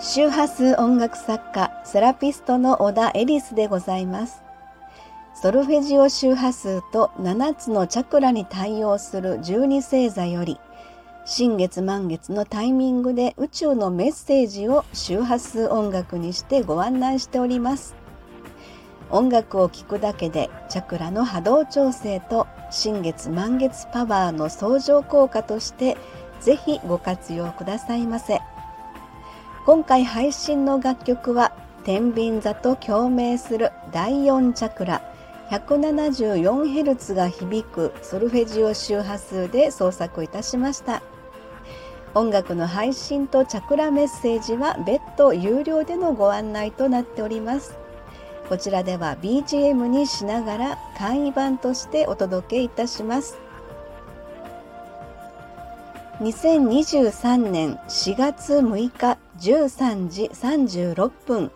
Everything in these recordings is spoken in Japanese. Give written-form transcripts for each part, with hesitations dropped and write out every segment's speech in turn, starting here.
周波数音楽作家セラピストの小田エリスでございます。ソルフェジオ周波数と7つのチャクラに対応する12星座より、新月満月のタイミングで宇宙のメッセージを周波数音楽にしてご案内しております。音楽を聴くだけでチャクラの波動調整と新月満月パワーの相乗効果としてぜひご活用くださいませ。今回配信の楽曲は天秤座と共鳴する第4チャクラ 174Hz が響くソルフェジオ周波数で創作いたしました。音楽の配信とチャクラメッセージは別途有料でのご案内となっております。こちらでは BGM にしながら簡易版としてお届けいたします。2023年4月6日13時36分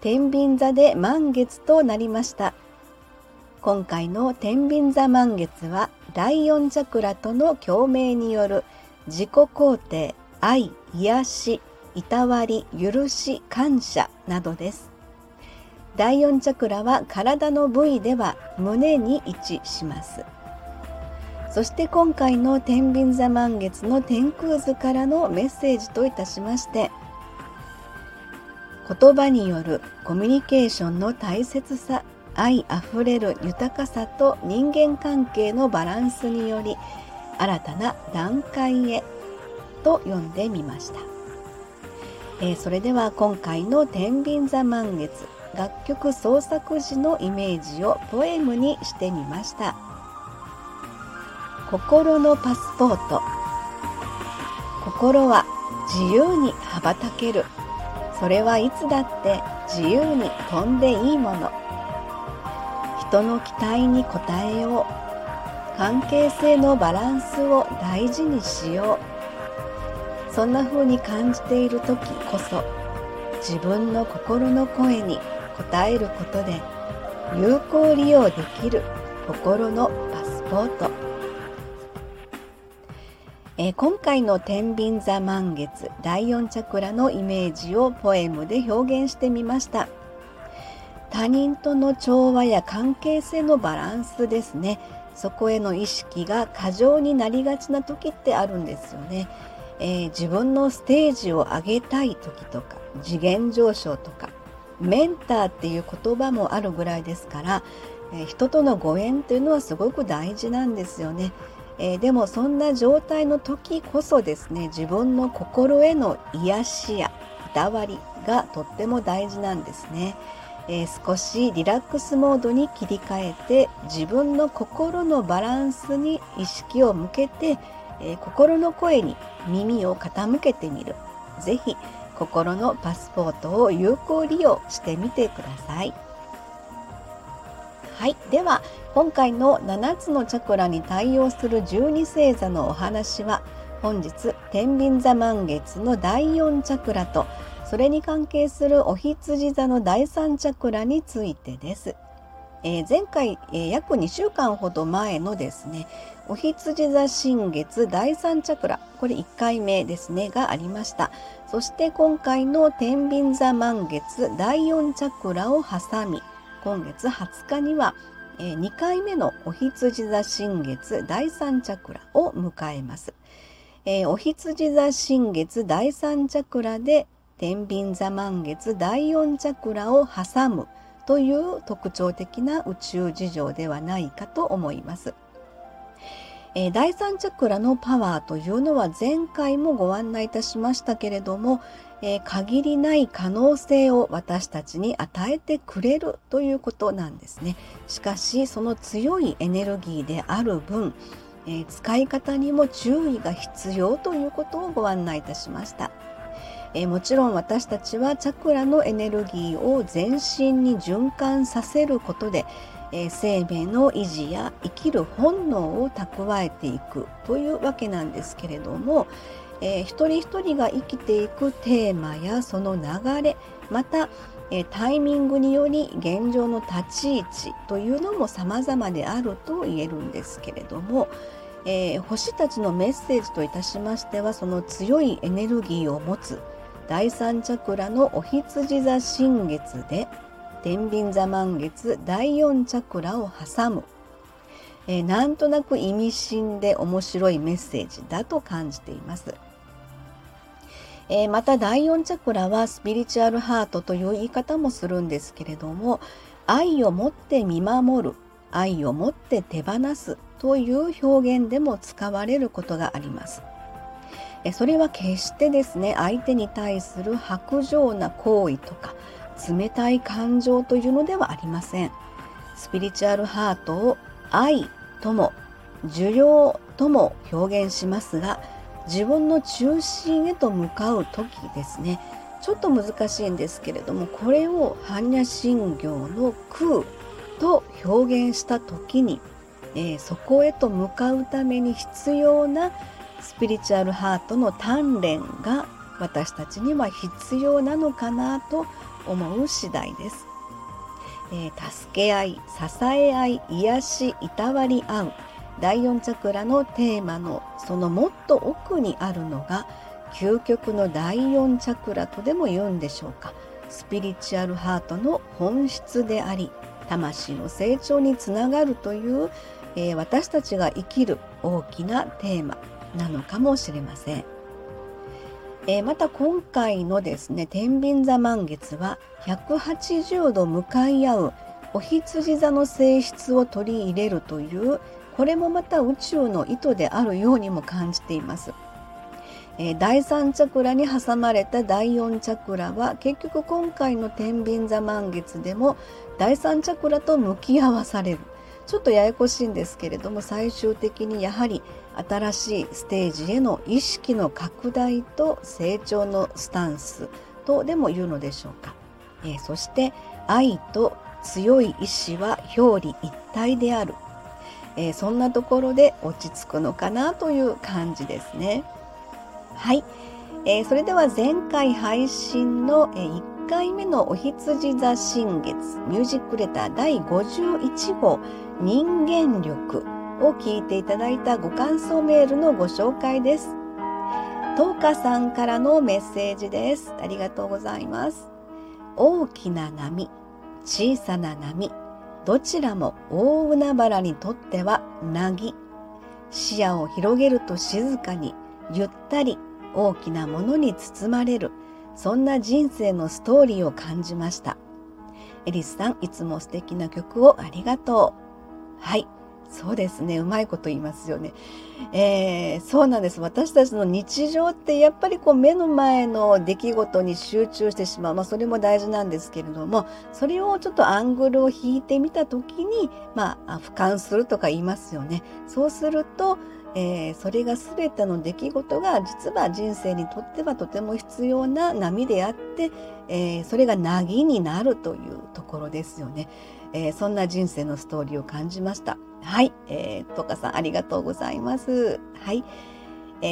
天秤座で満月となりました。今回の天秤座満月は第4チャクラとの共鳴による自己肯定、愛、癒し、いたわり、許し、感謝などです。第4チャクラは体の部位では胸に位置します。そして今回の天秤座満月の天空図からのメッセージといたしまして、言葉によるコミュニケーションの大切さ、愛あふれる豊かさと人間関係のバランスにより新たな段階へと読んでみました。それでは今回の天秤座満月楽曲創作時のイメージをポエムにしてみました。心のパスポート。心は自由に羽ばたける。それはいつだって自由に飛んでいいもの。人の期待に応えよう。関係性のバランスを大事にしよう。そんな風に感じている時こそ、自分の心の声に応えることで有効利用できる心のパスポート。今回の天秤座満月第4チャクラのイメージをポエムで表現してみました。他人との調和や関係性のバランスですね。そこへの意識が過剰になりがちな時ってあるんですよね。自分のステージを上げたい時とか次元上昇とかメンターっていう言葉もあるぐらいですから、人とのご縁というのはすごく大事なんですよね。でもそんな状態の時こそですね、自分の心への癒しやいたわりがとっても大事なんですね。少しリラックスモードに切り替えて自分の心のバランスに意識を向けて、心の声に耳を傾けてみる。ぜひ心のパスポートを有効利用してみてください。はい、では今回の7つのチャクラに対応する12星座のお話は、本日天秤座満月の第4チャクラとそれに関係するお羊座の第3チャクラについてです。前回、約2週間ほど前のですね、お羊座新月第3チャクラ、これ1回目ですねがありました。そして今回の天秤座満月第4チャクラを挟み、今月20日には、2回目のお羊座新月第3チャクラを迎えます。お羊座新月第3チャクラで天秤座満月第4チャクラを挟むという特徴的な宇宙事情ではないかと思います。第3チャクラのパワーというのは前回もご案内いたしましたけれども、限りない可能性を私たちに与えてくれるということなんですね。しかしその強いエネルギーである分、使い方にも注意が必要ということをご案内いたしました。もちろん私たちはチャクラのエネルギーを全身に循環させることで、生命の維持や生きる本能を蓄えていくというわけなんですけれども、一人一人が生きていくテーマやその流れ、また、タイミングにより現状の立ち位置というのも様々であると言えるんですけれども、星たちのメッセージといたしましては、その強いエネルギーを持つ第3チャクラのお羊座新月で天秤座満月第4チャクラを挟む、なんとなく意味深で面白いメッセージだと感じています。また第4チャクラはスピリチュアルハートという言い方もするんですけれども、愛を持って見守る、愛を持って手放すという表現でも使われることがあります。それは決してですね、相手に対する薄情な行為とか冷たい感情というのではありません。スピリチュアルハートを愛とも受容とも表現しますが、自分の中心へと向かう時ですね、ちょっと難しいんですけれども、これを般若心経の空と表現した時に、そこへと向かうために必要なスピリチュアルハートの鍛錬が私たちには必要なのかなと思う次第です。助け合い、支え合い、癒し、いたわり合う第4チャクラのテーマのそのもっと奥にあるのが究極の第4チャクラとでも言うんでしょうか、スピリチュアルハートの本質であり、魂の成長につながるという、私たちが生きる大きなテーマなのかもしれません。また今回のですね天秤座満月は180度向かい合うお羊座の性質を取り入れるという、これもまた宇宙の意図であるようにも感じています。第3チャクラに挟まれた第4チャクラは結局今回の天秤座満月でも第3チャクラと向き合わされる、ちょっとややこしいんですけれども、最終的にやはり新しいステージへの意識の拡大と成長のスタンスとでも言うのでしょうか。そして愛と強い意志は表裏一体である、そんなところで落ち着くのかなという感じですね。はい、それでは前回配信の1回目のお羊座新月ミュージックレター第51号人間力を聞いていただいたご感想メールのご紹介です。トーカさんからのメッセージです。ありがとうございます。大きな波、小さな波、どちらも大海原にとってはなぎ、視野を広げると静かにゆったり大きなものに包まれる、そんな人生のストーリーを感じました。エリスさん、いつも素敵な曲をありがとう。はい、そうですね、うまいこと言いますよね。そうなんです。私たちの日常ってやっぱりこう目の前の出来事に集中してしまう、それも大事なんですけれども、それをちょっとアングルを引いてみた時に、俯瞰するとか言いますよね。そうすると、それが全ての出来事が実は人生にとってはとても必要な波であって、それが凪になるというところですよね。そんな人生のストーリーを感じました。はい、トカさんありがとうございます。はい、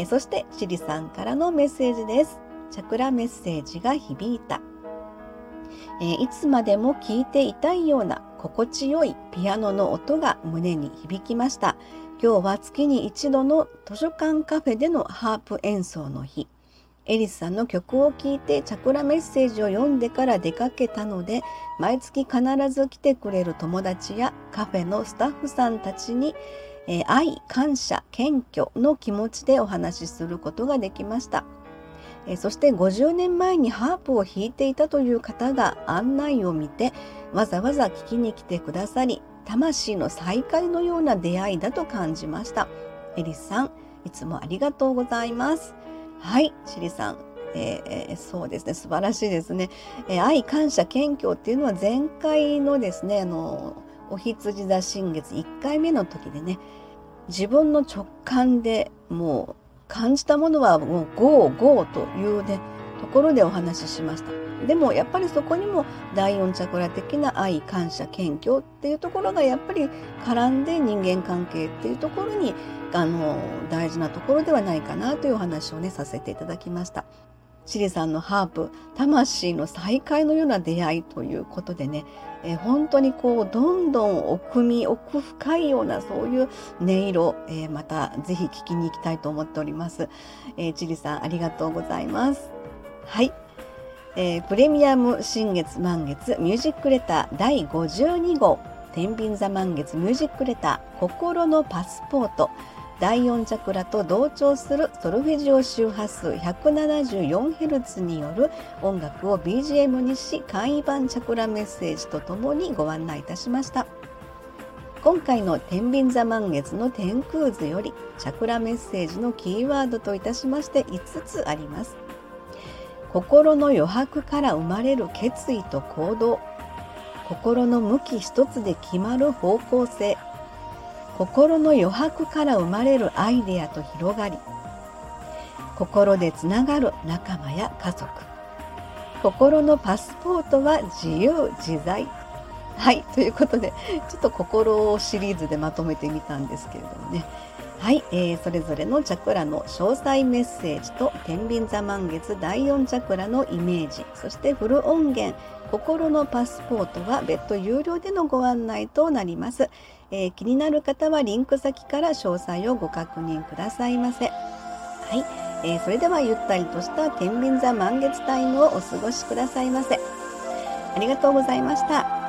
そしてシリさんからのメッセージです。チャクラメッセージが響いた、いつまでも聴いていたいような心地よいピアノの音が胸に響きました。今日は月に一度の図書館カフェでのハープ演奏の日。エリスさんの曲を聴いてチャクラメッセージを読んでから出かけたので、毎月必ず来てくれる友達やカフェのスタッフさんたちに、愛、感謝、謙虚の気持ちでお話しすることができました。そして50年前にハープを弾いていたという方が案内を見て、わざわざ聴きに来てくださり、魂の再会のような出会いだと感じました。エリスさん、いつもありがとうございます。はい、シリさん、そうですね、素晴らしいですね。愛、感謝、謙虚っていうのは前回のですねお羊座新月1回目の時でね、自分の直感でもう感じたものはもうゴーゴーというねところでお話ししました。でもやっぱりそこにも第4チャクラ的な愛、感謝、謙虚っていうところがやっぱり絡んで、人間関係っていうところに大事なところではないかなというお話をねさせていただきました。シリさんのハープ、魂の再会のような出会いということでね、本当にこうどんどん奥深いようなそういう音色、またぜひ聞きに行きたいと思っております。チリさんありがとうございます。はい、プレミアム新月満月ミュージックレター第52号天秤座満月ミュージックレター心のパスポート第4チャクラと同調するソルフェジオ周波数 174Hz による音楽を BGM にし簡易版チャクラメッセージとともにご案内いたしました。今回の天秤座満月の天空図よりチャクラメッセージのキーワードといたしまして5つあります。心の余白から生まれる決意と行動、心の向き一つで決まる方向性、心の余白から生まれるアイデアと広がり、心でつながる仲間や家族、心のパスポートは自由自在。はい、ということでちょっと心をシリーズでまとめてみたんですけれどもね、はい、それぞれのチャクラの詳細メッセージと天秤座満月第4チャクラのイメージ、そしてフル音源心のパスポートは別途有料でのご案内となります。気になる方はリンク先から詳細をご確認くださいませ。はい、それではゆったりとした天秤座満月タイムをお過ごしくださいませ。ありがとうございました。